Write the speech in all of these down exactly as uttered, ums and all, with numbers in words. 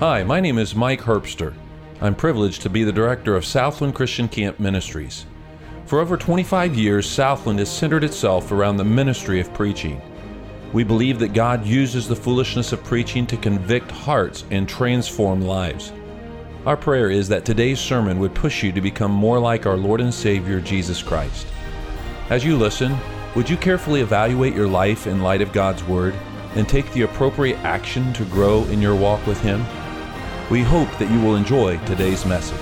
Hi, my name is Mike Herbster. I'm privileged to be the director of Southland Christian Camp Ministries. For over twenty-five years, Southland has centered itself around the ministry of preaching. We believe that God uses the foolishness of preaching to convict hearts and transform lives. Our prayer is that today's sermon would push you to become more like our Lord and Savior, Jesus Christ. As you listen, would you carefully evaluate your life in light of God's Word and take the appropriate action to grow in your walk with Him? We hope that you will enjoy today's message.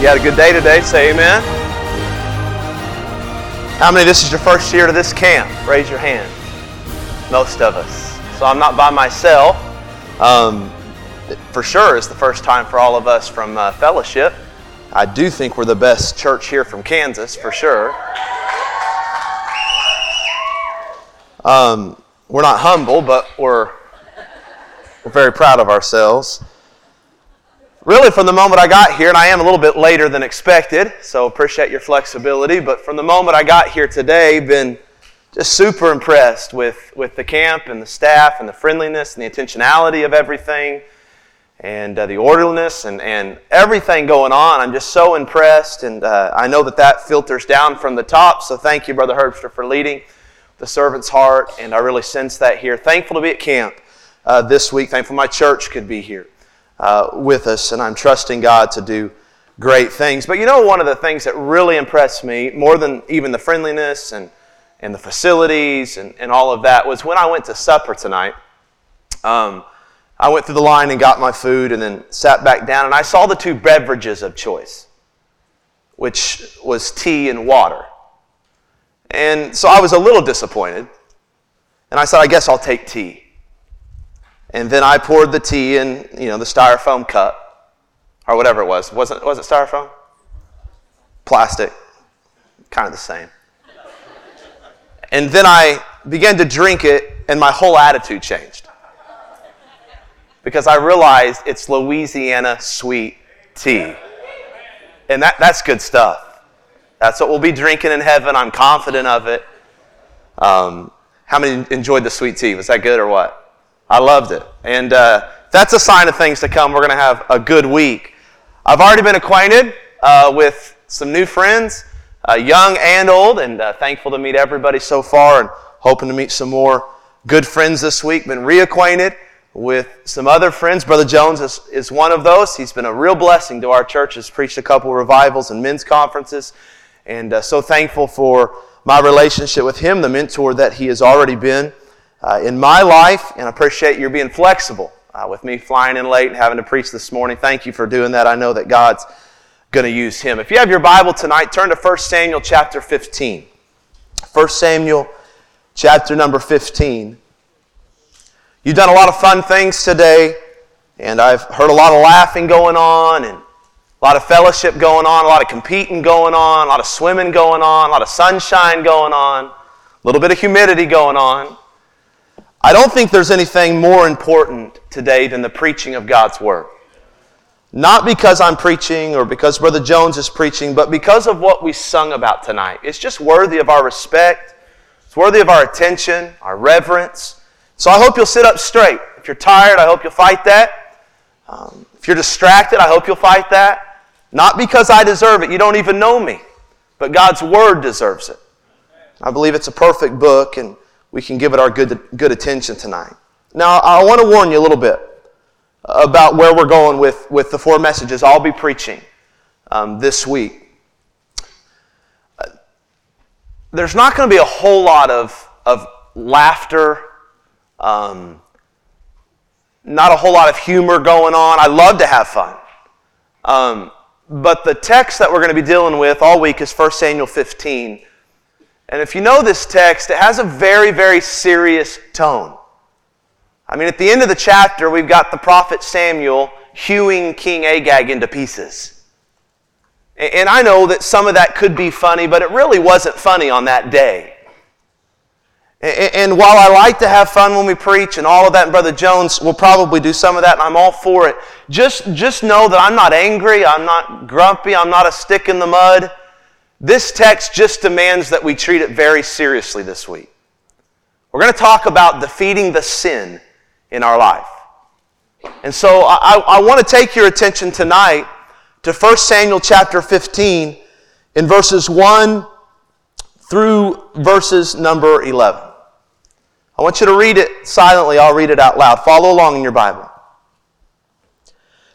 You had a good day today? Say amen. How many, this is your first year to this camp? Raise your hand. Most of us. So I'm not by myself. Um, for sure it's the first time for all of us from uh, fellowship. I do think we're the best church here from Kansas, for sure. Um, we're not humble, but we're, we're very proud of ourselves. Really, from the moment I got here, and I am a little bit later than expected, so appreciate your flexibility, but from the moment I got here today, been just super impressed with, with the camp and the staff and the friendliness and the intentionality of everything and uh, the orderliness and, and everything going on. I'm just so impressed, and uh, I know that that filters down from the top, so thank you, Brother Herbster, for leading the servant's heart, and I really sense that here. Thankful to be at camp uh, this week. Thankful my church could be here. Uh, with us, and I'm trusting God to do great things. But you know, one of the things that really impressed me, more than even the friendliness and, and the facilities and, and all of that, was when I went to supper tonight. Um, I went through the line and got my food and then sat back down, and I saw the two beverages of choice, which was tea and water. And so I was a little disappointed, and I said, I guess I'll take tea. And then I poured the tea in, you know, the styrofoam cup, or whatever it was. Was it, was it styrofoam? Plastic. Kind of the same. And then I began to drink it, and my whole attitude changed. Because I realized it's Louisiana sweet tea. And that, that's good stuff. That's what we'll be drinking in heaven. I'm confident of it. Um, how many enjoyed the sweet tea? Was that good or what? I loved it. And uh, that's a sign of things to come. We're going to have a good week. I've already been acquainted uh, with some new friends, uh, young and old, and uh, thankful to meet everybody so far and hoping to meet some more good friends this week. Been reacquainted with some other friends. Brother Jones is, is one of those. He's been a real blessing to our church. He's preached a couple revivals and men's conferences. And uh, so thankful for my relationship with him, the mentor that he has already been. Uh, in my life, and I appreciate your being flexible uh, with me flying in late and having to preach this morning. Thank you for doing that. I know that God's going to use him. If you have your Bible tonight, turn to First Samuel chapter fifteen. First Samuel chapter number fifteen. You've done a lot of fun things today, and I've heard a lot of laughing going on, and a lot of fellowship going on, a lot of competing going on, a lot of swimming going on, a lot of sunshine going on, a little bit of humidity going on. I don't think there's anything more important today than the preaching of God's Word. Not because I'm preaching or because Brother Jones is preaching, but because of what we sung about tonight. It's just worthy of our respect. It's worthy of our attention, our reverence. So I hope you'll sit up straight. If you're tired, I hope you'll fight that. Um, if you're distracted, I hope you'll fight that. Not because I deserve it. You don't even know me. But God's Word deserves it. I believe it's a perfect book, and we can give it our good good attention tonight. Now, I want to warn you a little bit about where we're going with, with the four messages I'll be preaching um, this week. Uh, there's not going to be a whole lot of, of laughter, um, not a whole lot of humor going on. I love to have fun. Um, but the text that we're going to be dealing with all week is First Samuel fifteen. And if you know this text, it has a very, very serious tone. I mean, at the end of the chapter, we've got the prophet Samuel hewing King Agag into pieces. And I know that some of that could be funny, but it really wasn't funny on that day. And while I like to have fun when we preach and all of that, and Brother Jones will probably do some of that, and I'm all for it, just, just know that I'm not angry, I'm not grumpy, I'm not a stick in the mud. This text just demands that we treat it very seriously this week. We're going to talk about defeating the sin in our life. And so I, I want to take your attention tonight to First Samuel chapter fifteen in verses one through verses number eleven. I want you to read it silently. I'll read it out loud. Follow along in your Bible.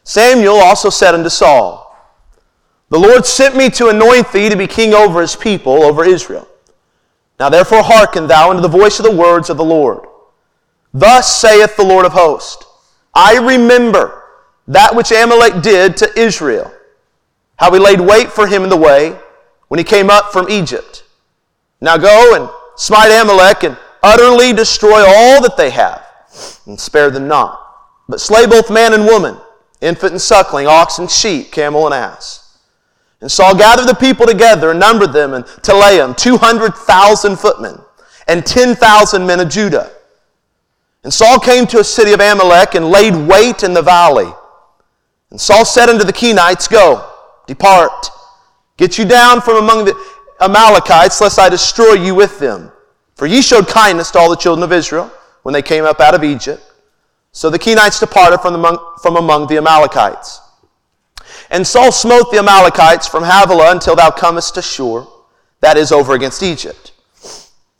Samuel also said unto Saul, "The Lord sent me to anoint thee to be king over his people, over Israel. Now therefore hearken thou unto the voice of the words of the Lord. Thus saith the Lord of hosts, I remember that which Amalek did to Israel, how he laid wait for him in the way when he came up from Egypt. Now go and smite Amalek and utterly destroy all that they have, and spare them not. But slay both man and woman, infant and suckling, ox and sheep, camel and ass." And Saul gathered the people together and numbered them in Telaim, two hundred thousand footmen, and ten thousand men of Judah. And Saul came to a city of Amalek and laid wait in the valley. And Saul said unto the Kenites, "Go, depart, get you down from among the Amalekites, lest I destroy you with them. For ye showed kindness to all the children of Israel when they came up out of Egypt." So the Kenites departed from among, from among the Amalekites. And Saul smote the Amalekites from Havilah until thou comest to Shur, that is over against Egypt.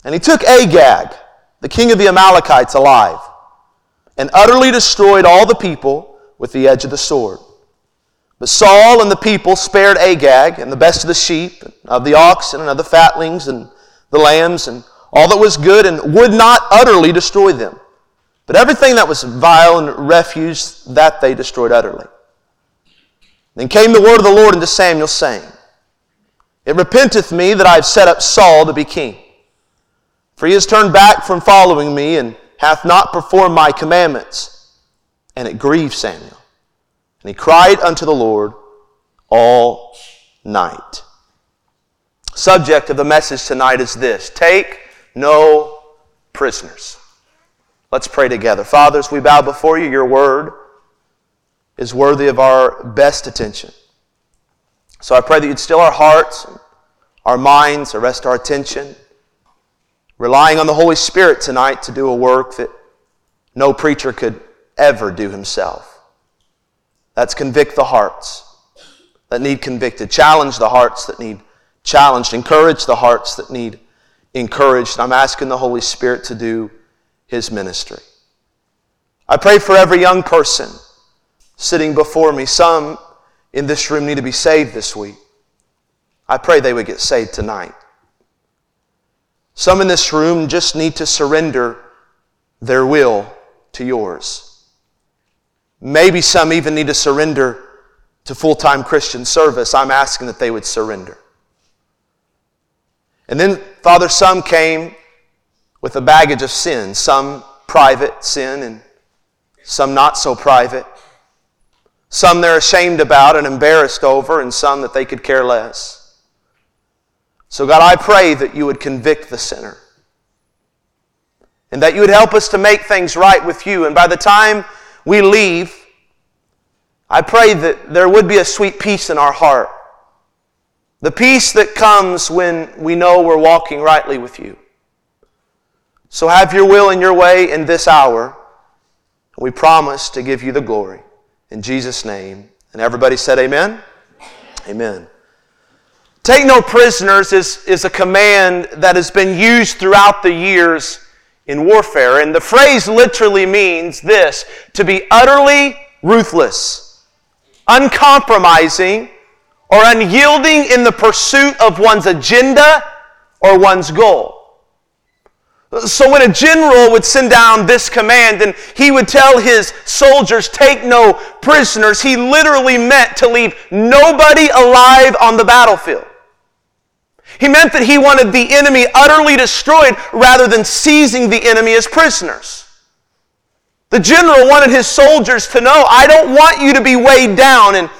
And he took Agag, the king of the Amalekites, alive, and utterly destroyed all the people with the edge of the sword. But Saul and the people spared Agag, and the best of the sheep, and of the oxen, and of the fatlings, and the lambs, and all that was good, and would not utterly destroy them. But everything that was vile and refuse, that they destroyed utterly. Then came the word of the Lord unto Samuel, saying, "It repenteth me that I have set up Saul to be king. For he has turned back from following me, and hath not performed my commandments." And it grieved Samuel. And he cried unto the Lord all night. Subject of the message tonight is this: take no prisoners. Let's pray together. Father, as we bow before you, your word is worthy of our best attention. So I pray that you'd still our hearts, our minds, arrest our attention, relying on the Holy Spirit tonight to do a work that no preacher could ever do himself. That's convict the hearts that need convicted, challenge the hearts that need challenged, encourage the hearts that need encouraged. I'm asking the Holy Spirit to do His ministry. I pray for every young person sitting before me. Some in this room need to be saved this week. I pray they would get saved tonight. Some in this room just need to surrender their will to yours. Maybe some even need to surrender to full-time Christian service. I'm asking that they would surrender. And then, Father, some came with a baggage of sin, some private sin and some not so private. Some they're ashamed about and embarrassed over, and some that they could care less. So God, I pray that you would convict the sinner and that you would help us to make things right with you. And by the time we leave, I pray that there would be a sweet peace in our heart. The peace that comes when we know we're walking rightly with you. So have your will and your way in this hour. We promise to give you the glory. In Jesus' name. And everybody said amen? Amen. Amen. Take no prisoners is, is a command that has been used throughout the years in warfare. And the phrase literally means this: to be utterly ruthless, uncompromising, or unyielding in the pursuit of one's agenda or one's goal. So when a general would send down this command and he would tell his soldiers, "Take no prisoners," he literally meant to leave nobody alive on the battlefield. He meant that he wanted the enemy utterly destroyed rather than seizing the enemy as prisoners. The general wanted his soldiers to know, "I don't want you to be weighed down, and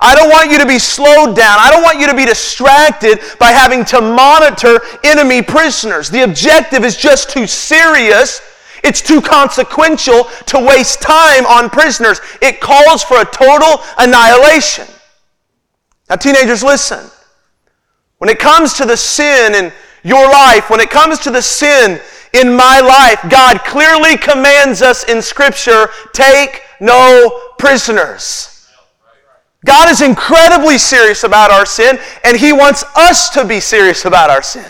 I don't want you to be slowed down. I don't want you to be distracted by having to monitor enemy prisoners. The objective is just too serious. It's too consequential to waste time on prisoners. It calls for a total annihilation. Now, teenagers, listen. When it comes to the sin in your life, when it comes to the sin in my life, God clearly commands us in Scripture, take no prisoners. God is incredibly serious about our sin, and He wants us to be serious about our sin.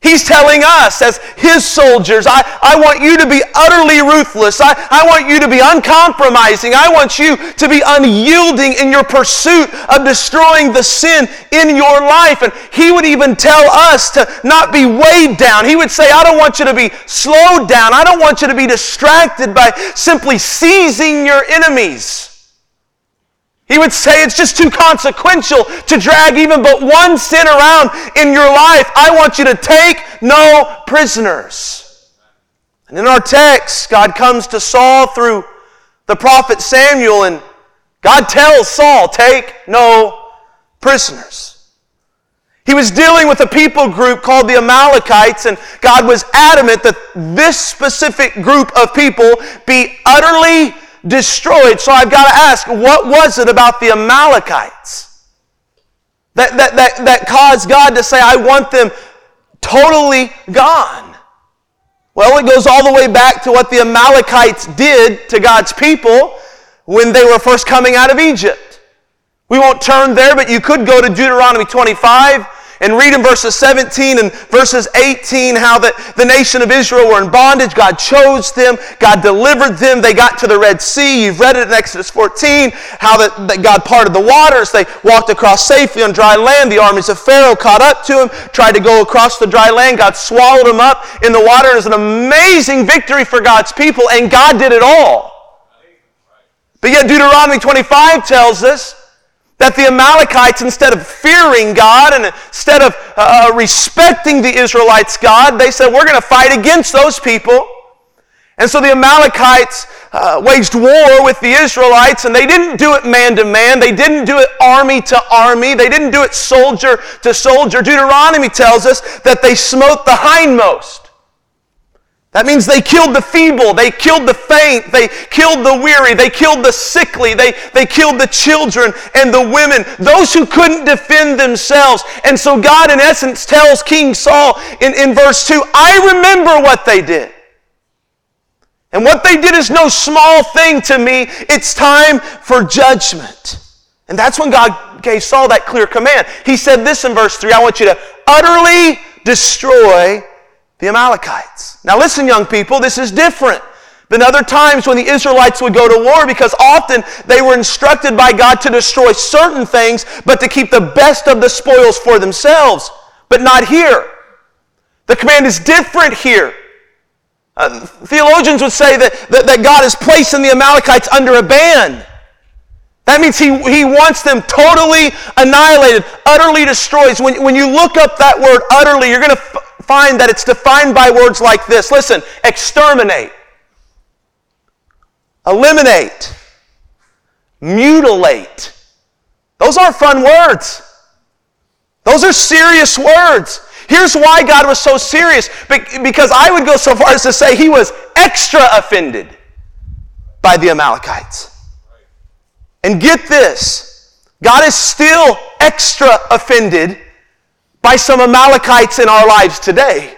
He's telling us as His soldiers, I, I want you to be utterly ruthless. I, I want you to be uncompromising. I want you to be unyielding in your pursuit of destroying the sin in your life. And He would even tell us to not be weighed down. He would say, I don't want you to be slowed down. I don't want you to be distracted by simply seizing your enemies. He would say it's just too consequential to drag even but one sin around in your life. I want you to take no prisoners. And in our text, God comes to Saul through the prophet Samuel, and God tells Saul, take no prisoners. He was dealing with a people group called the Amalekites, and God was adamant that this specific group of people be utterly destroyed. So I've got to ask, what was it about the Amalekites that, that, that, that caused God to say, I want them totally gone? Well, it goes all the way back to what the Amalekites did to God's people when they were first coming out of Egypt. We won't turn there, but you could go to Deuteronomy twenty-five and read in verses seventeen and verses eighteen how the, the nation of Israel were in bondage. God chose them. God delivered them. They got to the Red Sea. You've read it in Exodus fourteen, how that, that God parted the waters. They walked across safely on dry land. The armies of Pharaoh caught up to him, tried to go across the dry land. God swallowed them up in the water. It was an amazing victory for God's people, and God did it all. But yet Deuteronomy twenty-five tells us that the Amalekites, instead of fearing God and instead of uh, respecting the Israelites' God, they said, we're going to fight against those people. And so the Amalekites uh, waged war with the Israelites, and they didn't do it man to man. They didn't do it army to army. They didn't do it soldier to soldier. Deuteronomy tells us that they smote the hindmost. That means they killed the feeble, they killed the faint, they killed the weary, they killed the sickly, they, they killed the children and the women, those who couldn't defend themselves. And so God, in essence, tells King Saul in, in verse two, I remember what they did. And what they did is no small thing to me. It's time for judgment. And that's when God gave Saul that clear command. He said this in verse three, I want you to utterly destroy the Amalekites. Now listen, young people, this is different than other times when the Israelites would go to war, because often they were instructed by God to destroy certain things, but to keep the best of the spoils for themselves. But not here. The command is different here. Uh, theologians would say that, that, that God is placing the Amalekites under a ban. That means he, he wants them totally annihilated, utterly destroyed. When, when you look up that word utterly, you're going to f- find that it's defined by words like this. Listen, exterminate, eliminate, mutilate. Those aren't fun words. Those are serious words. Here's why God was so serious. Because I would go so far as to say He was extra offended by the Amalekites. And get this, God is still extra offended by some Amalekites in our lives today.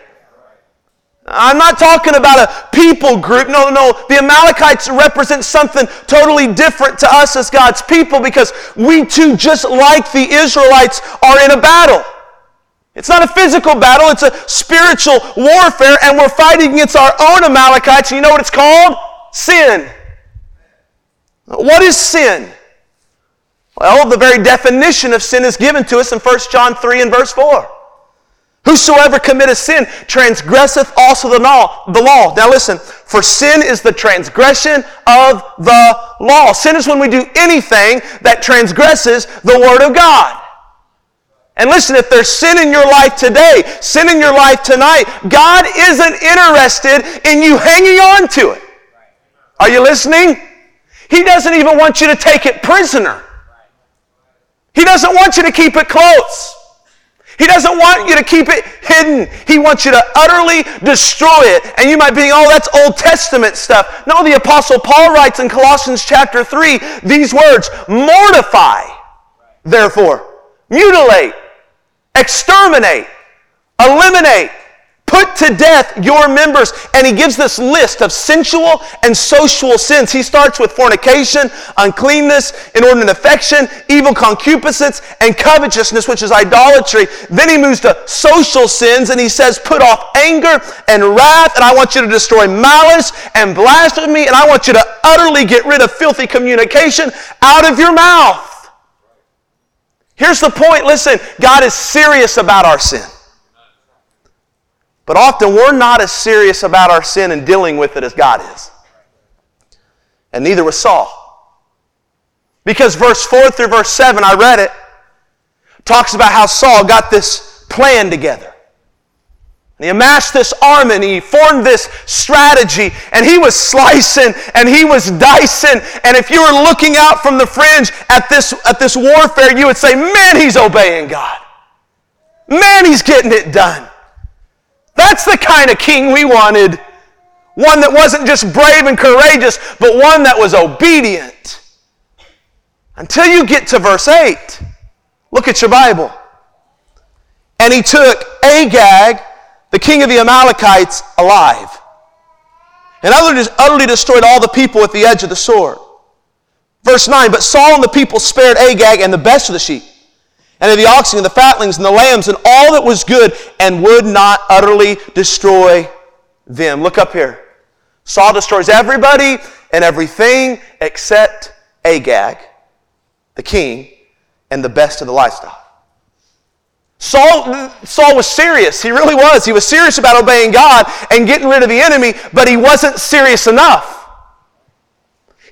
I'm not talking about a people group. No, no. The Amalekites represent something totally different to us as God's people, because we too, just like the Israelites, are in a battle. It's not a physical battle. It's a spiritual warfare, and we're fighting against our own Amalekites. And you know what it's called? Sin. What is sin? Well, the very definition of sin is given to us in First John three and verse four. Whosoever committeth sin transgresseth also the law. Now listen, for sin is the transgression of the law. Sin is when we do anything that transgresses the Word of God. And listen, if there's sin in your life today, sin in your life tonight, God isn't interested in you hanging on to it. Are you listening? He doesn't even want you to take it prisoner. He doesn't want you to keep it close. He doesn't want you to keep it hidden. He wants you to utterly destroy it. And you might be, oh, that's Old Testament stuff. No, the Apostle Paul writes in Colossians chapter three these words: mortify, therefore, mutilate, exterminate, eliminate, put to death your members. And he gives this list of sensual and social sins. He starts with fornication, uncleanness, inordinate affection, evil concupiscence, and covetousness, which is idolatry. Then he moves to social sins, and he says, put off anger and wrath, and I want you to destroy malice and blasphemy, and I want you to utterly get rid of filthy communication out of your mouth. Here's the point. Listen, God is serious about our sin. But often we're not as serious about our sin and dealing with it as God is. And neither was Saul. Because verse four through verse seven, I read it, talks about how Saul got this plan together. And he amassed this army and he formed this strategy, and he was slicing and he was dicing. And if you were looking out from the fringe at this, at this warfare, you would say, man, he's obeying God. Man, he's getting it done. That's the kind of king we wanted. One that wasn't just brave and courageous, but one that was obedient. Until you get to verse eight. Look at your Bible. And he took Agag, the king of the Amalekites, alive, and utterly destroyed all the people with the edge of the sword. Verse nine, but Saul and the people spared Agag and the best of the sheep, and of the oxen, and the fatlings, and the lambs, and all that was good, and would not utterly destroy them. Look up here. Saul destroys everybody and everything except Agag, the king, and the best of the livestock. Saul, Saul was serious. He really was. He was serious about obeying God and getting rid of the enemy, but he wasn't serious enough.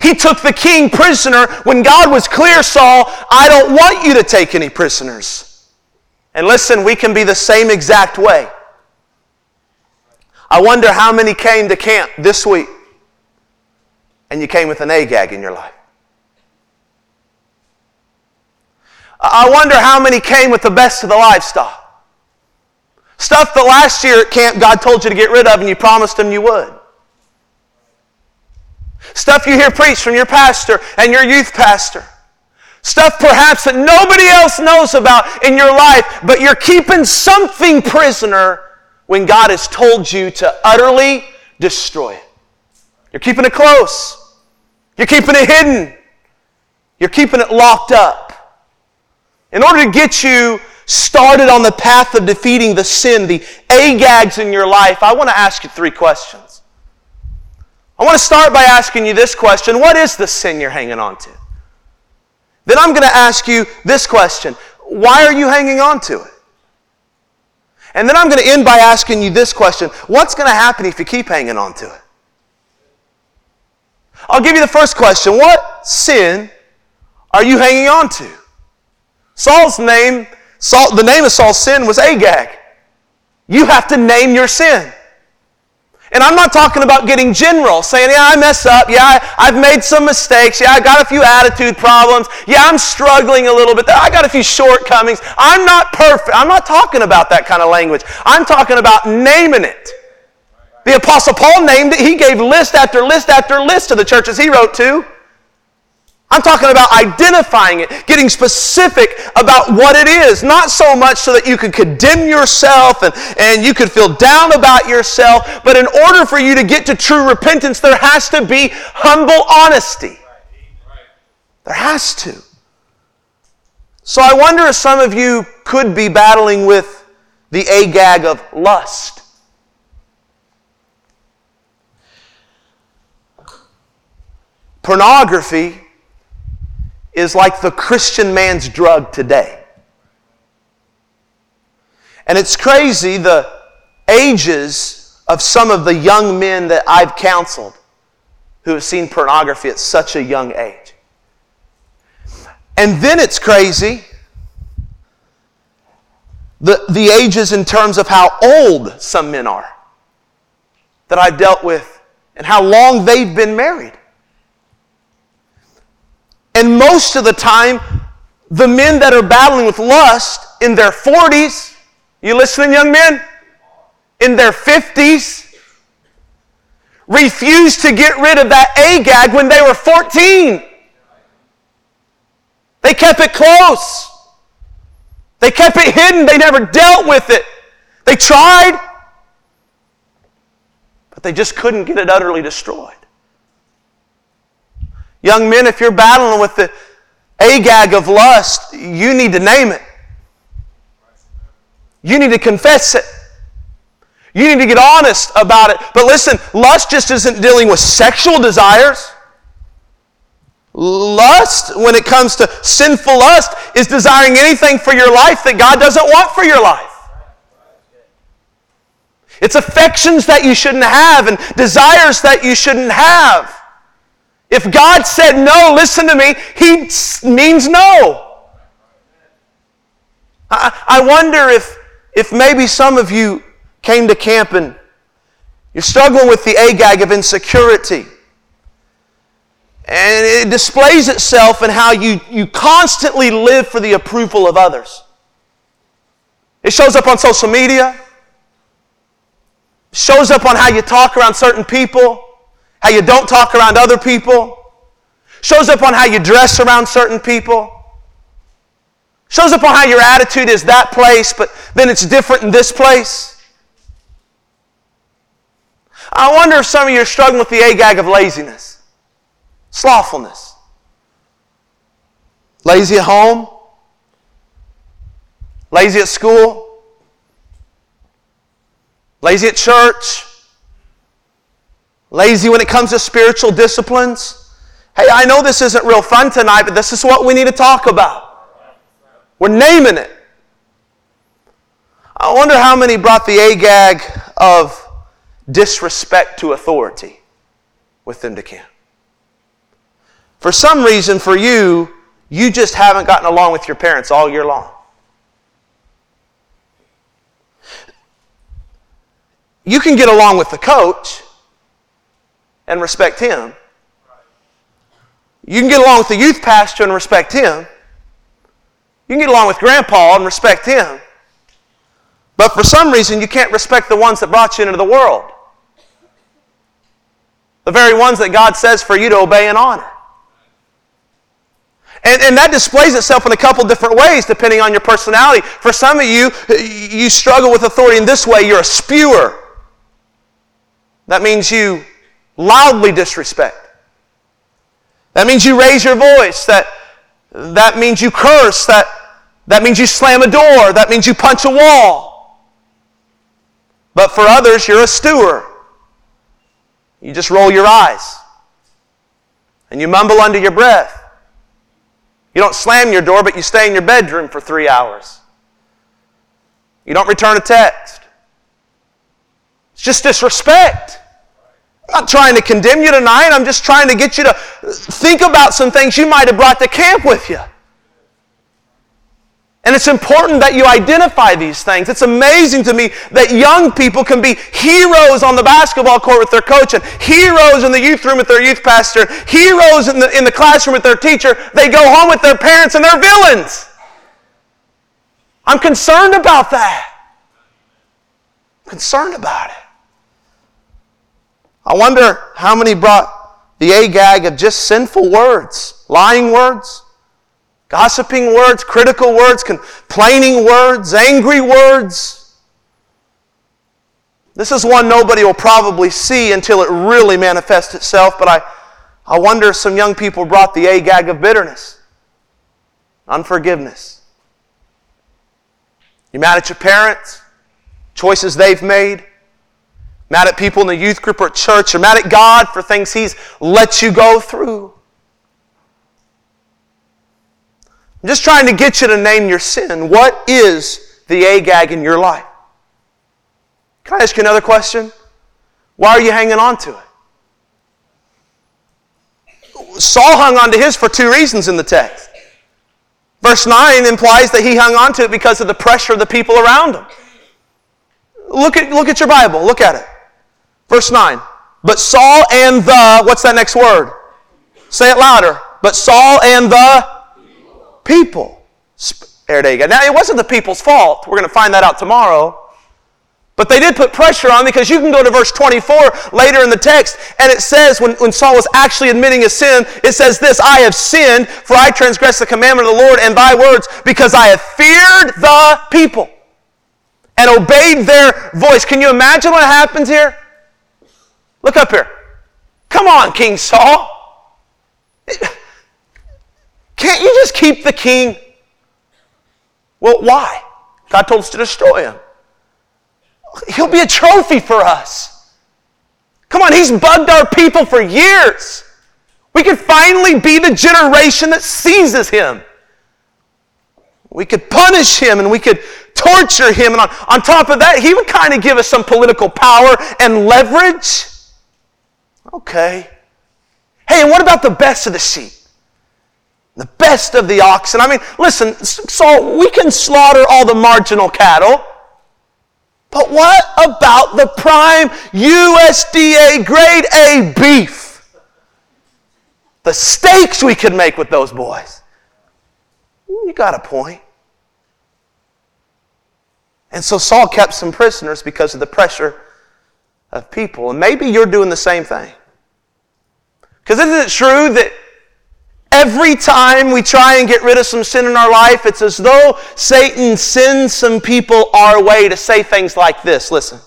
He took the king prisoner when God was clear, Saul, I don't want you to take any prisoners. And listen, we can be the same exact way. I wonder how many came to camp this week and you came with an Agag in your life. I wonder how many came with the best of the livestock. Stuff that last year at camp God told you to get rid of and you promised him you would. Stuff you hear preached from your pastor and your youth pastor. Stuff perhaps that nobody else knows about in your life, but you're keeping something prisoner when God has told you to utterly destroy it. You're keeping it close. You're keeping it hidden. You're keeping it locked up. In order to get you started on the path of defeating the sin, the Agags in your life, I want to ask you three questions. I want to start by asking you this question. What is the sin you're hanging on to? Then I'm going to ask you this question. Why are you hanging on to it? And then I'm going to end by asking you this question. What's going to happen if you keep hanging on to it? I'll give you the first question. What sin are you hanging on to? Saul's name, Saul, the name of Saul's sin was Agag. You have to name your sin. And I'm not talking about getting general, saying, yeah, I mess up, yeah, I, I've made some mistakes, yeah, I got a few attitude problems, yeah, I'm struggling a little bit, I got a few shortcomings, I'm not perfect. I'm not talking about that kind of language. I'm talking about naming it. The Apostle Paul named it. He gave list after list after list to the churches he wrote to. I'm talking about identifying it, getting specific about what it is, not so much so that you could condemn yourself and, and you could feel down about yourself, but in order for you to get to true repentance, there has to be humble honesty. There has to. So I wonder if some of you could be battling with the Agag of lust. Pornography is like the Christian man's drug today. And it's crazy the ages of some of the young men that I've counseled who have seen pornography at such a young age. And then it's crazy the, the ages in terms of how old some men are that I've dealt with and how long they've been married. And most of the time, the men that are battling with lust in their forties, you listening, young men? In their fifties, refused to get rid of that Agag when they were fourteen. They kept it close. They kept it hidden. They never dealt with it. They tried, but they just couldn't get it utterly destroyed. Young men, if you're battling with the Agag of lust, you need to name it. You need to confess it. You need to get honest about it. But listen, lust just isn't dealing with sexual desires. Lust, when it comes to sinful lust, is desiring anything for your life that God doesn't want for your life. It's affections that you shouldn't have and desires that you shouldn't have. If God said no, listen to me, He means no. I, I wonder if, if maybe some of you came to camp and you're struggling with the Agag of insecurity. And it displays itself in how you, you constantly live for the approval of others. It shows up on social media. It shows up on how you talk around certain people, how you don't talk around other people. Shows up on how you dress around certain people. Shows up on how your attitude is that place, but then it's different in this place. I wonder if some of you are struggling with the Agag of laziness, slothfulness. Lazy at home, lazy at school, lazy at church, lazy when it comes to spiritual disciplines. Hey, I know this isn't real fun tonight, but this is what we need to talk about. We're naming it. I wonder how many brought the Agag of disrespect to authority with them to camp. For some reason, for you, you just haven't gotten along with your parents all year long. You can get along with the coach and respect him. You can get along with the youth pastor and respect him. You can get along with grandpa and respect him. But for some reason, you can't respect the ones that brought you into the world. The very ones that God says for you to obey and honor. And, and that displays itself in a couple different ways depending on your personality. For some of you, you struggle with authority in this way. You're a spewer. That means you loudly disrespect. That means you raise your voice. That, that means you curse. That, that means you slam a door. That means you punch a wall. But for others, you're a stewer. You just roll your eyes. And you mumble under your breath. You don't slam your door, but you stay in your bedroom for three hours. You don't return a text. It's just disrespect. I'm not trying to condemn you tonight. I'm just trying to get you to think about some things you might have brought to camp with you. And it's important that you identify these things. It's amazing to me that young people can be heroes on the basketball court with their coach and heroes in the youth room with their youth pastor, heroes in the, in the classroom with their teacher. They go home with their parents and they're villains. I'm concerned about that. I'm concerned about it. I wonder how many brought the Agag of just sinful words, lying words, gossiping words, critical words, complaining words, angry words. This is one nobody will probably see until it really manifests itself, but I, I wonder if some young people brought the Agag of bitterness, unforgiveness. You're mad at your parents, choices they've made, mad at people in the youth group or church, or mad at God for things He's let you go through. I'm just trying to get you to name your sin. What is the Agag in your life? Can I ask you another question? Why are you hanging on to it? Saul hung on to his for two reasons in the text. Verse nine implies that he hung on to it because of the pressure of the people around him. Look at, look at your Bible. Look at it. Verse nine. But Saul and the... What's that next word? Say it louder. But Saul and the... people. Now, it wasn't the people's fault. We're going to find that out tomorrow. But they did put pressure on, because you can go to verse twenty-four later in the text, and it says, when, when Saul was actually admitting his sin, it says this, I have sinned, for I transgressed the commandment of the Lord and thy words, because I have feared the people and obeyed their voice. Can you imagine what happens here? Look up here. Come on, King Saul. Can't you just keep the king? Well, why? God told us to destroy him. He'll be a trophy for us. Come on, he's bugged our people for years. We could finally be the generation that seizes him. We could punish him and we could torture him. And on, on top of that, he would kind of give us some political power and leverage. Okay. Hey, and what about the best of the sheep? The best of the oxen? I mean, listen, Saul, we can slaughter all the marginal cattle. But what about the prime U S D A grade A beef? The steaks we could make with those boys. You got a point. And so Saul kept some prisoners because of the pressure of people. And maybe you're doing the same thing. Because isn't it true that every time we try and get rid of some sin in our life, it's as though Satan sends some people our way to say things like this. Listen,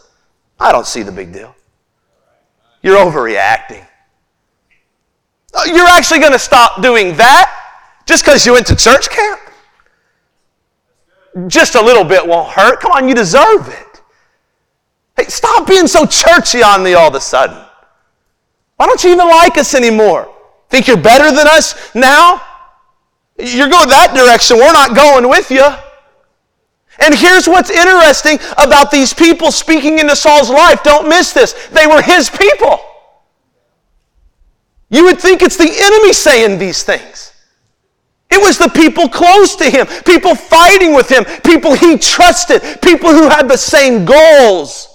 I don't see the big deal. You're overreacting. You're actually going to stop doing that just because you went to church camp? Just a little bit won't hurt. Come on, you deserve it. Hey, stop being so churchy on me all of a sudden. Why don't you even like us anymore? Think you're better than us now? You're going that direction. We're not going with you. And here's what's interesting about these people speaking into Saul's life. Don't miss this. They were his people. You would think it's the enemy saying these things. It was the people close to him, people fighting with him, people he trusted, people who had the same goals.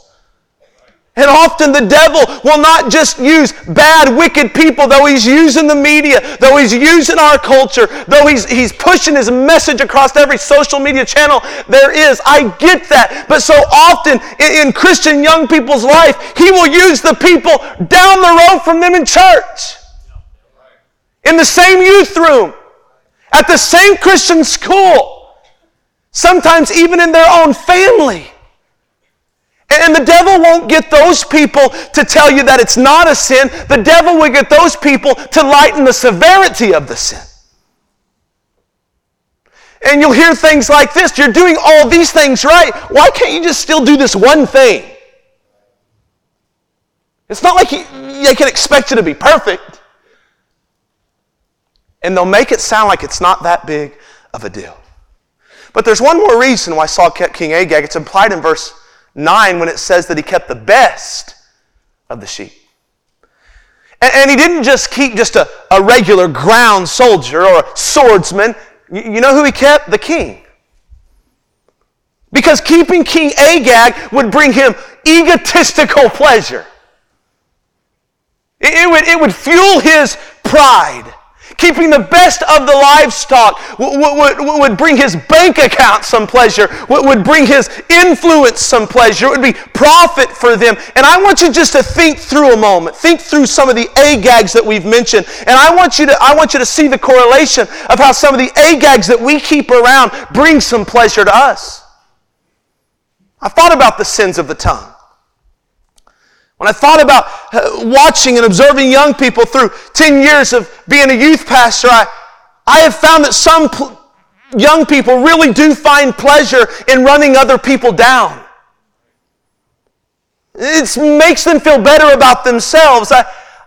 And often the devil will not just use bad, wicked people, though he's using the media, though he's using our culture, though he's, he's pushing his message across every social media channel there is. I get that. But so often in, in Christian young people's life, he will use the people down the road from them in church, in the same youth room, at the same Christian school, sometimes even in their own family. And the devil won't get those people to tell you that it's not a sin. The devil will get those people to lighten the severity of the sin. And you'll hear things like this. You're doing all these things right. Why can't you just still do this one thing? It's not like they can expect you to be perfect. And they'll make it sound like it's not that big of a deal. But there's one more reason why Saul kept King Agag. It's implied in verse nine when it says that he kept the best of the sheep. And, and he didn't just keep just a, a regular ground soldier or a swordsman. You, you know who he kept? The king. Because keeping King Agag would bring him egotistical pleasure. It, it would, it would fuel his pride. Keeping the best of the livestock would, would, would bring his bank account some pleasure, would bring his influence some pleasure. It would be profit for them. And I want you just to think through a moment. Think through some of the Agags that we've mentioned. And I want you to, I want you to see the correlation of how some of the Agags that we keep around bring some pleasure to us. I thought about the sins of the tongue. When I thought about watching and observing young people through ten years of being a youth pastor, I, I have found that some pl- young people really do find pleasure in running other people down. It makes them feel better about themselves. I,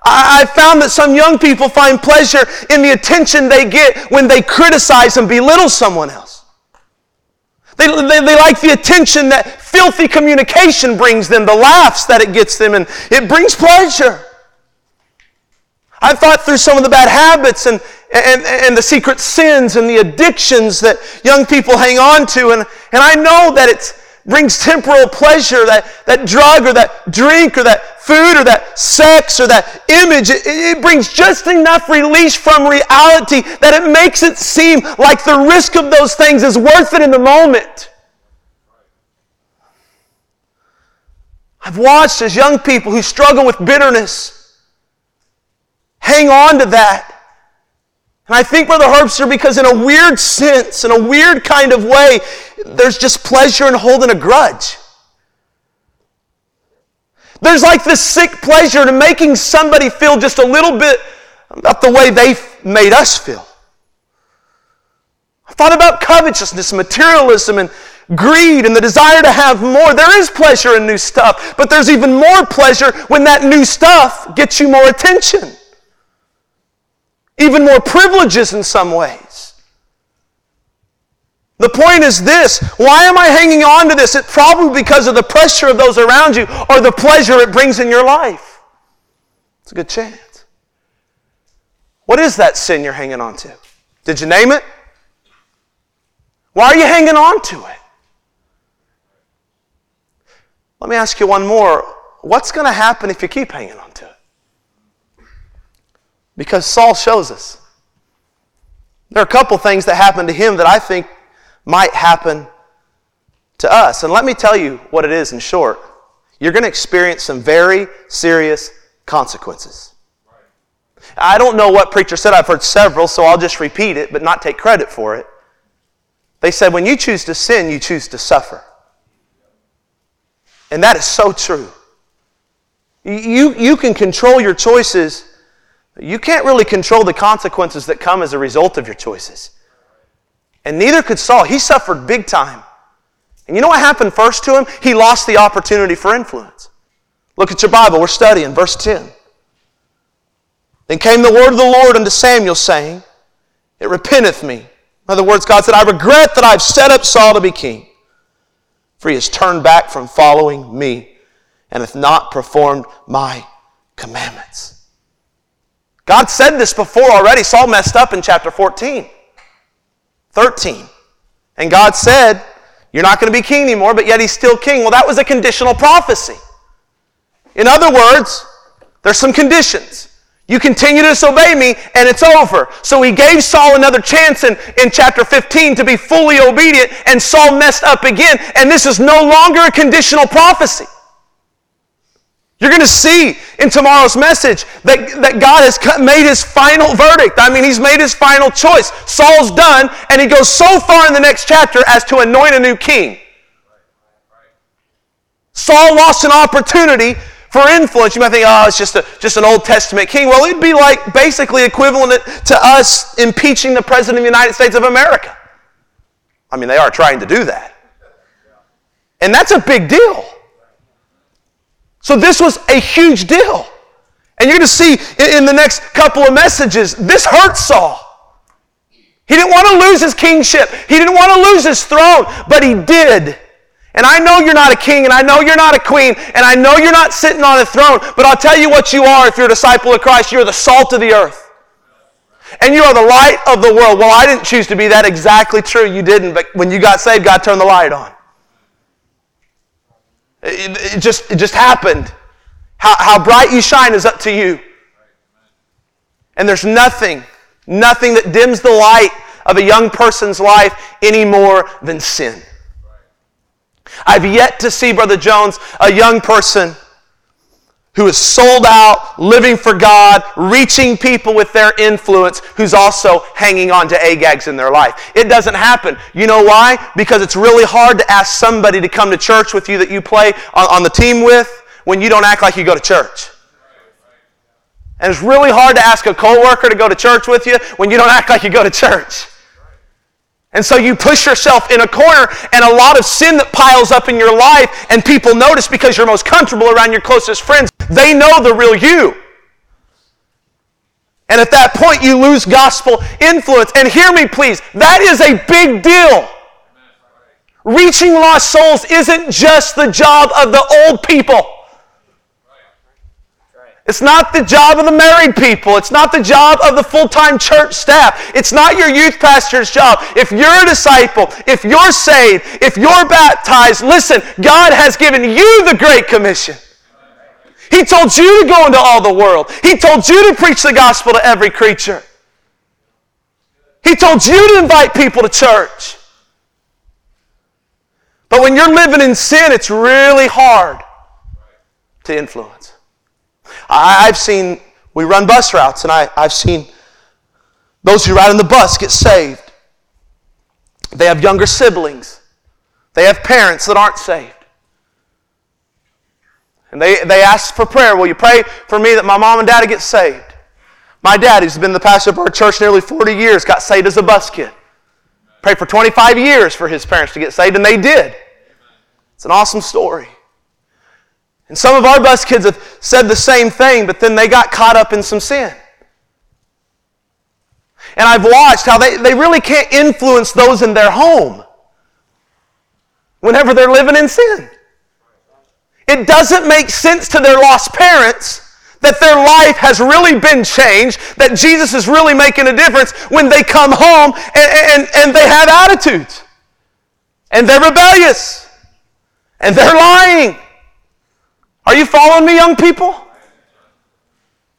I, I found that some young people find pleasure in the attention they get when they criticize and belittle someone else. They, they, they like the attention that filthy communication brings them, the laughs that it gets them, and it brings pleasure. I thought through some of the bad habits and, and, and the secret sins and the addictions that young people hang on to, and, and I know that it brings temporal pleasure, that, that drug or that drink or that food or that sex or that image, it, it brings just enough release from reality that it makes it seem like the risk of those things is worth it in the moment. I've watched as young people who struggle with bitterness hang on to that. And I think, Brother Herbster, because in a weird sense, in a weird kind of way, there's just pleasure in holding a grudge. There's like this sick pleasure in making somebody feel just a little bit about the way they made us feel. I thought about covetousness, materialism, and greed, and the desire to have more. There is pleasure in new stuff, but there's even more pleasure when that new stuff gets you more attention. Even more privileges in some ways. The point is this: why am I hanging on to this? It's probably because of the pressure of those around you or the pleasure it brings in your life. It's a good chance. What is that sin you're hanging on to? Did you name it? Why are you hanging on to it? Let me ask you one more. What's going to happen if you keep hanging on to it? Because Saul shows us. There are a couple things that happened to him that I think might happen to us. And let me tell you what it is in short. You're going to experience some very serious consequences. I don't know what preacher said. I've heard several, so I'll just repeat it, but not take credit for it. They said, when you choose to sin, you choose to suffer. And that is so true. You, you can control your choices. You can't really control the consequences that come as a result of your choices. And neither could Saul. He suffered big time. And you know what happened first to him? He lost the opportunity for influence. Look at your Bible. We're studying verse ten. Then came the word of the Lord unto Samuel, saying, It repenteth me. In other words, God said, I regret that I've set up Saul to be king, for he has turned back from following me and hath not performed my commandments. God said this before already. Saul messed up in chapter fourteen, thirteen. And God said, you're not going to be king anymore, but yet he's still king. Well, that was a conditional prophecy. In other words, there's some conditions. You continue to disobey me, and it's over. So he gave Saul another chance in, in chapter fifteen to be fully obedient, and Saul messed up again. And this is no longer a conditional prophecy. You're going to see in tomorrow's message that, that God has made His final verdict. I mean, He's made His final choice. Saul's done, and He goes so far in the next chapter as to anoint a new king. Saul lost an opportunity for influence. You might think, oh, it's just a, just an Old Testament king. Well, it'd be like basically equivalent to us impeaching the President of the United States of America. I mean, they are trying to do that. And that's a big deal. So this was a huge deal. And you're going to see in the next couple of messages, this hurt Saul. He didn't want to lose his kingship. He didn't want to lose his throne, but he did. And I know you're not a king, and I know you're not a queen, and I know you're not sitting on a throne, but I'll tell you what you are if you're a disciple of Christ. You're the salt of the earth. And you are the light of the world. Well, I didn't choose to be that. Exactly true, you didn't. But when you got saved, God turned the light on. It, it, just, it just happened. How, how bright you shine is up to you. And there's nothing, nothing that dims the light of a young person's life any more than sin. I've yet to see, Brother Jones, a young person who is sold out, living for God, reaching people with their influence, who's also hanging on to Agags in their life. It doesn't happen. You know why? Because it's really hard to ask somebody to come to church with you that you play on, on the team with when you don't act like you go to church. And it's really hard to ask a coworker to go to church with you when you don't act like you go to church. And so you push yourself in a corner, and a lot of sin that piles up in your life, and people notice because you're most comfortable around your closest friends. They know the real you. And at that point, you lose gospel influence. And hear me, please, that is a big deal. Reaching lost souls isn't just the job of the old people. It's not the job of the married people. It's not the job of the full-time church staff. It's not your youth pastor's job. If you're a disciple, if you're saved, if you're baptized, listen, God has given you the Great Commission. He told you to go into all the world. He told you to preach the gospel to every creature. He told you to invite people to church. But when you're living in sin, it's really hard to influence. I've seen, we run bus routes, and I, I've seen those who ride on the bus get saved. They have younger siblings. They have parents that aren't saved. And they, they ask for prayer. Will you pray for me that my mom and dad get saved? My dad, who's been the pastor of our church nearly forty years, got saved as a bus kid. Prayed for twenty-five years for his parents to get saved, and they did. It's an awesome story. And some of our bus kids have said the same thing, but then they got caught up in some sin. And I've watched how they, they really can't influence those in their home whenever they're living in sin. It doesn't make sense to their lost parents that their life has really been changed, that Jesus is really making a difference when they come home and, and, and they have attitudes. And they're rebellious. And they're lying. Are you following me, young people?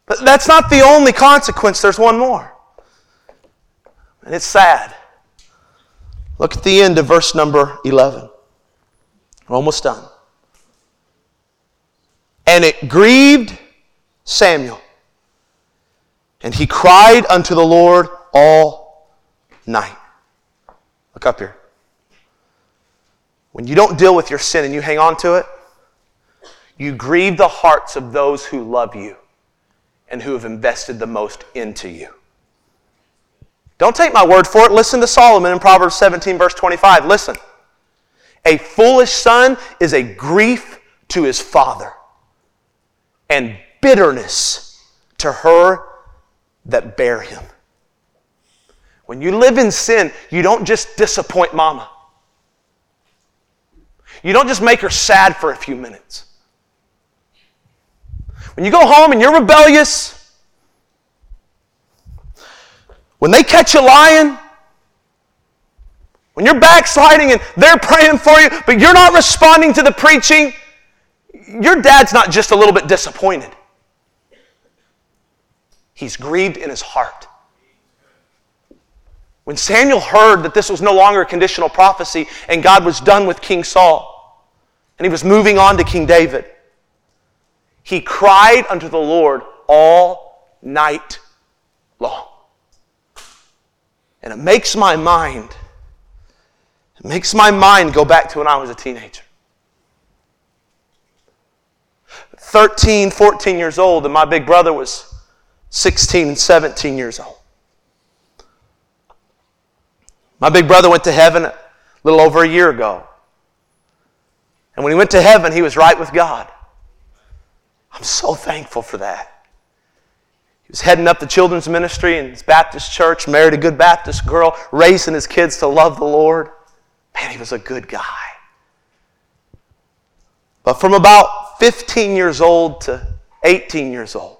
But that's not the only consequence. There's one more. And it's sad. Look at the end of verse number eleven. We're almost done. And it grieved Samuel, and he cried unto the Lord all night. Look up here. When you don't deal with your sin and you hang on to it, you grieve the hearts of those who love you and who have invested the most into you. Don't take my word for it. Listen to Solomon in Proverbs seventeen, verse twenty-five. Listen. A foolish son is a grief to his father, and bitterness to her that bare him. When you live in sin, you don't just disappoint mama. You don't just make her sad for a few minutes. When you go home and you're rebellious, when they catch you lying, when you're backsliding and they're praying for you, but you're not responding to the preaching, your dad's not just a little bit disappointed. He's grieved in his heart. When Samuel heard that this was no longer a conditional prophecy and God was done with King Saul and he was moving on to King David, he cried unto the Lord all night long. And it makes my mind, it makes my mind go back to when I was a teenager. thirteen, fourteen years old, and my big brother was sixteen and seventeen years old. My big brother went to heaven a little over a year ago. And when he went to heaven, he was right with God. I'm so thankful for that. He was heading up the children's ministry in his Baptist church, married a good Baptist girl, raising his kids to love the Lord. Man, he was a good guy. But from about fifteen years old to eighteen years old.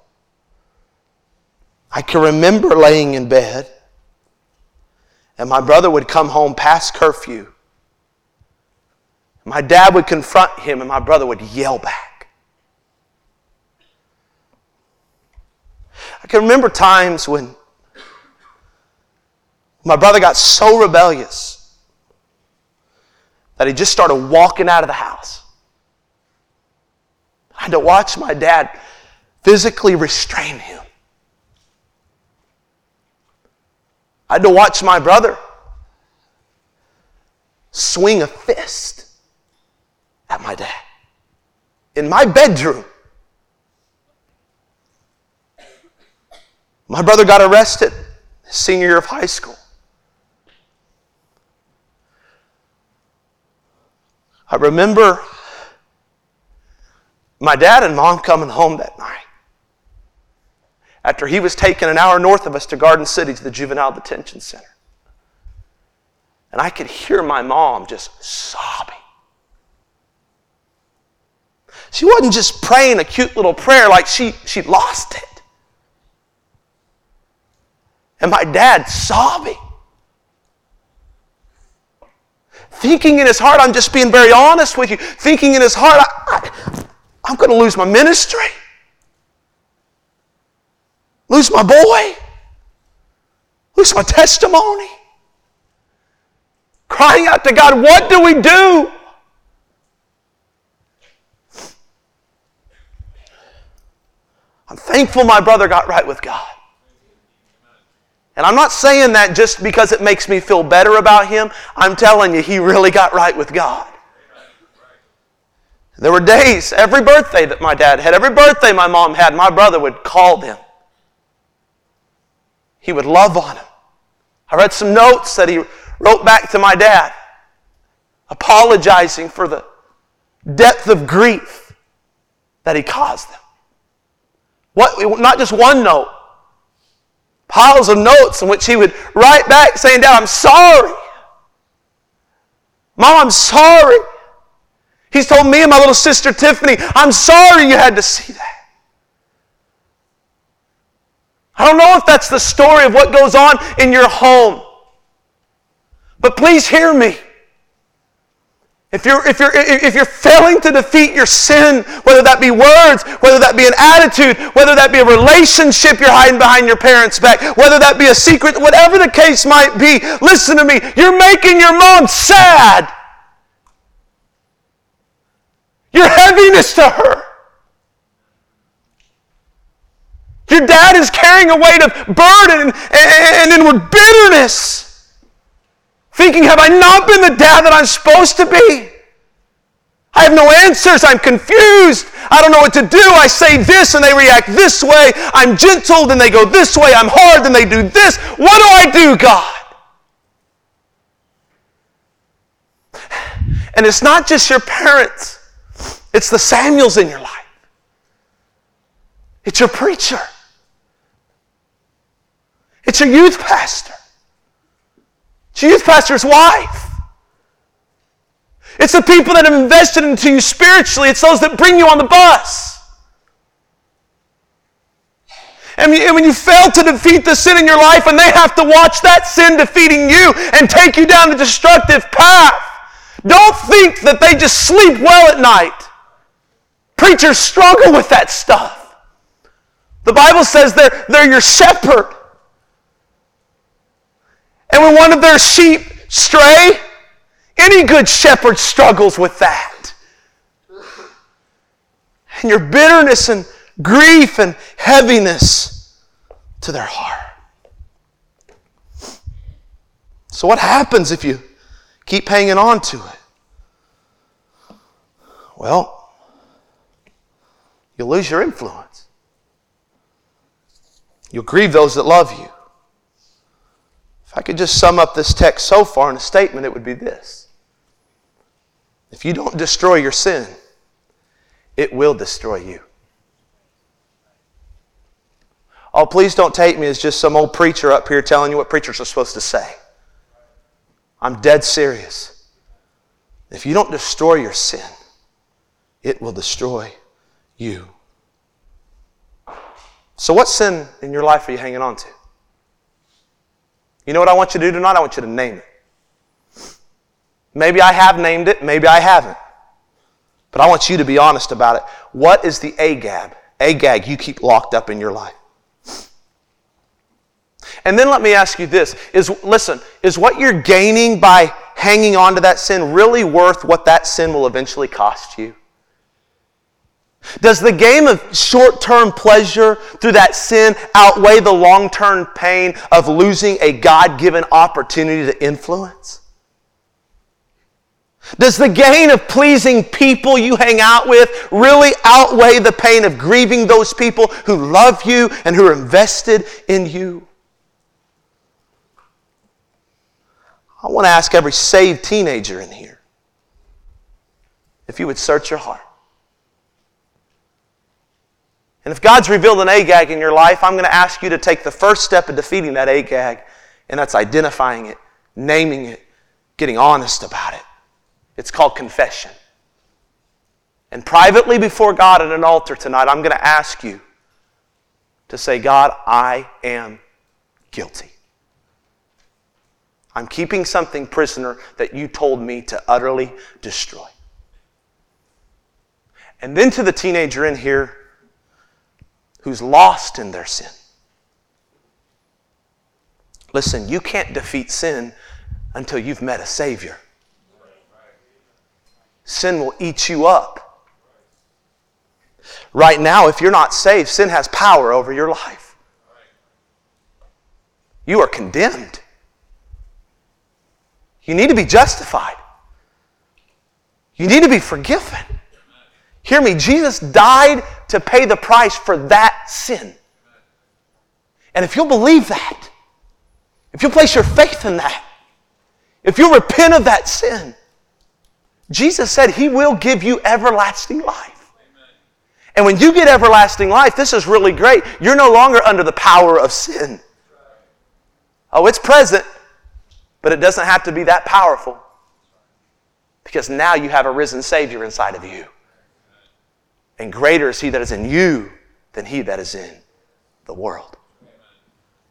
I can remember laying in bed, and my brother would come home past curfew. My dad would confront him, and my brother would yell back. I can remember times when my brother got so rebellious that he just started walking out of the house. I had to watch my dad physically restrain him. I had to watch my brother swing a fist at my dad in my bedroom. My brother got arrested his senior year of high school. I remember my dad and mom coming home that night after he was taken an hour north of us to Garden City to the juvenile detention center. And I could hear my mom just sobbing. She wasn't just praying a cute little prayer, like she, she lost it. And my dad sobbing. Thinking in his heart, I'm just being very honest with you, thinking in his heart, I... I I'm going to lose my ministry. Lose my boy. Lose my testimony. Crying out to God, what do we do? I'm thankful my brother got right with God. And I'm not saying that just because it makes me feel better about him. I'm telling you, he really got right with God. There were days, every birthday that my dad had, every birthday my mom had, my brother would call them. He would love on them. I read some notes that he wrote back to my dad, apologizing for the depth of grief that he caused them. What, not just one note. Piles of notes in which he would write back saying, Dad, I'm sorry. Mom, I'm sorry. He's told me and my little sister Tiffany, I'm sorry you had to see that. I don't know if that's the story of what goes on in your home. But please hear me. If you're, if you're, if you're failing to defeat your sin, whether that be words, whether that be an attitude, whether that be a relationship you're hiding behind your parents' back, whether that be a secret, whatever the case might be, listen to me, you're making your mom sad. Your heaviness to her. Your dad is carrying a weight of burden and inward bitterness. Thinking, have I not been the dad that I'm supposed to be? I have no answers. I'm confused. I don't know what to do. I say this and they react this way. I'm gentle, then they go this way. I'm hard, then they do this. What do I do, God? And it's not just your parents. It's the Samuels in your life. It's your preacher. It's your youth pastor. It's your youth pastor's wife. It's the people that have invested into you spiritually. It's those that bring you on the bus. And when you fail to defeat the sin in your life and they have to watch that sin defeating you and take you down the destructive path, don't think that they just sleep well at night. Preachers struggle with that stuff. The Bible says they're, they're your shepherd. And when one of their sheep stray, any good shepherd struggles with that. And your bitterness and grief and heaviness to their heart. So what happens if you keep hanging on to it? Well, you'll lose your influence. You'll grieve those that love you. If I could just sum up this text so far in a statement, it would be this. If you don't destroy your sin, it will destroy you. Oh, please don't take me as just some old preacher up here telling you what preachers are supposed to say. I'm dead serious. If you don't destroy your sin, it will destroy you. So what sin in your life are you hanging on to? You know what I want you to do tonight? I want you to name it. Maybe I have named it. Maybe I haven't. But I want you to be honest about it. What is the Agag? Agag you keep locked up in your life. And then let me ask you this. Is, listen, is what you're gaining by hanging on to that sin really worth what that sin will eventually cost you? Does the game of short-term pleasure through that sin outweigh the long-term pain of losing a God-given opportunity to influence? Does the gain of pleasing people you hang out with really outweigh the pain of grieving those people who love you and who are invested in you? I want to ask every saved teenager in here if you would search your heart. And if God's revealed an Agag in your life, I'm going to ask you to take the first step in defeating that Agag, and that's identifying it, naming it, getting honest about it. It's called confession. And privately before God at an altar tonight, I'm going to ask you to say, God, I am guilty. I'm keeping something prisoner that you told me to utterly destroy. And then to the teenager in here who's lost in their sin. Listen, you can't defeat sin until you've met a Savior. Sin will eat you up. Right now, if you're not saved, sin has power over your life. You are condemned. You need to be justified. You need to be forgiven. Hear me, Jesus died to pay the price for that sin. And if you'll believe that, if you'll place your faith in that, if you'll repent of that sin, Jesus said He will give you everlasting life. Amen. And when you get everlasting life, this is really great. You're no longer under the power of sin. Oh, it's present, but it doesn't have to be that powerful because now you have a risen Savior inside of you. And greater is He that is in you than he that is in the world.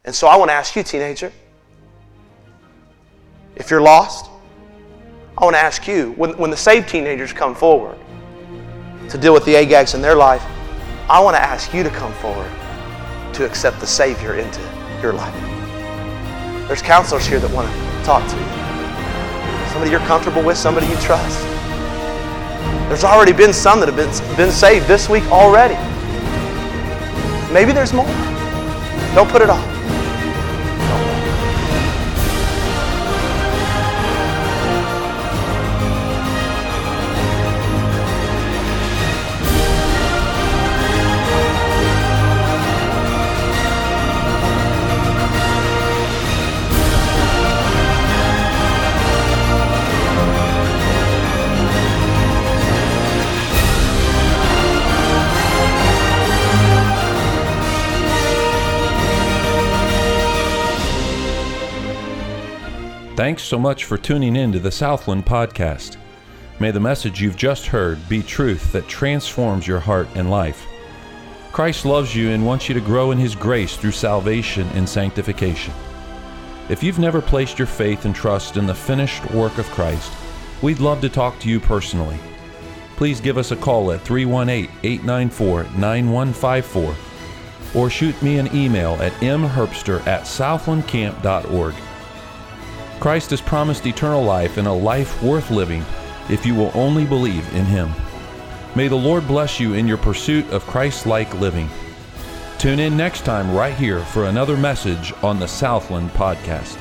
And so I want to ask you, teenager, if you're lost, I want to ask you, when, when the saved teenagers come forward to deal with the Agags in their life, I want to ask you to come forward to accept the Savior into your life. There's counselors here that want to talk to you. Somebody you're comfortable with, somebody you trust. There's already been some that have been, been saved this week already. Maybe there's more. Don't put it off. Thanks so much for tuning in to the Southland Podcast. May the message you've just heard be truth that transforms your heart and life. Christ loves you and wants you to grow in His grace through salvation and sanctification. If you've never placed your faith and trust in the finished work of Christ, we'd love to talk to you personally. Please give us a call at three one eight, eight nine four, nine one five four or shoot me an email at m herbster at southland camp dot org. Christ has promised eternal life and a life worth living if you will only believe in Him. May the Lord bless you in your pursuit of Christ-like living. Tune in next time right here for another message on the Southland Podcast.